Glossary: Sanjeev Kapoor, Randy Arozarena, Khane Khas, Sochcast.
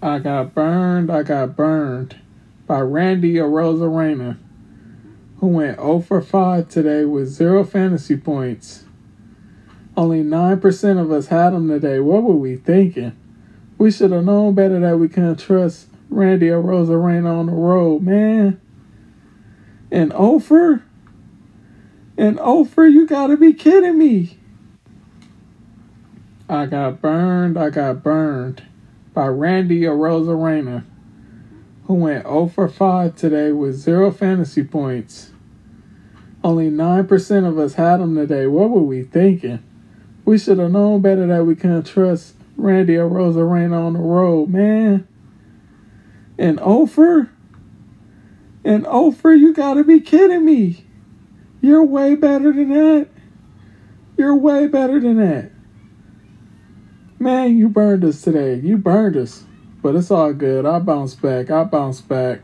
I Got Burned by Randy Arozarena, who went 0 for 5 today with 0 fantasy points. Only 9% of us had him today. What were we thinking? We should have known better that we couldn't trust Randy Arozarena on the road, man. And 0 for? And 0 for? You gotta be kidding me. I Got Burned by Randy Arozarena, who went 0 for 5 today with 0 fantasy points. Only 9% of us had him today. What were we thinking? We should have known better that we couldn't trust Randy Arozarena on the road, man. And 0 for? And 0 for? You gotta be kidding me. You're way better than that. You're way better than that. Man, you burned us today. You burned us. But it's all good. I bounce back.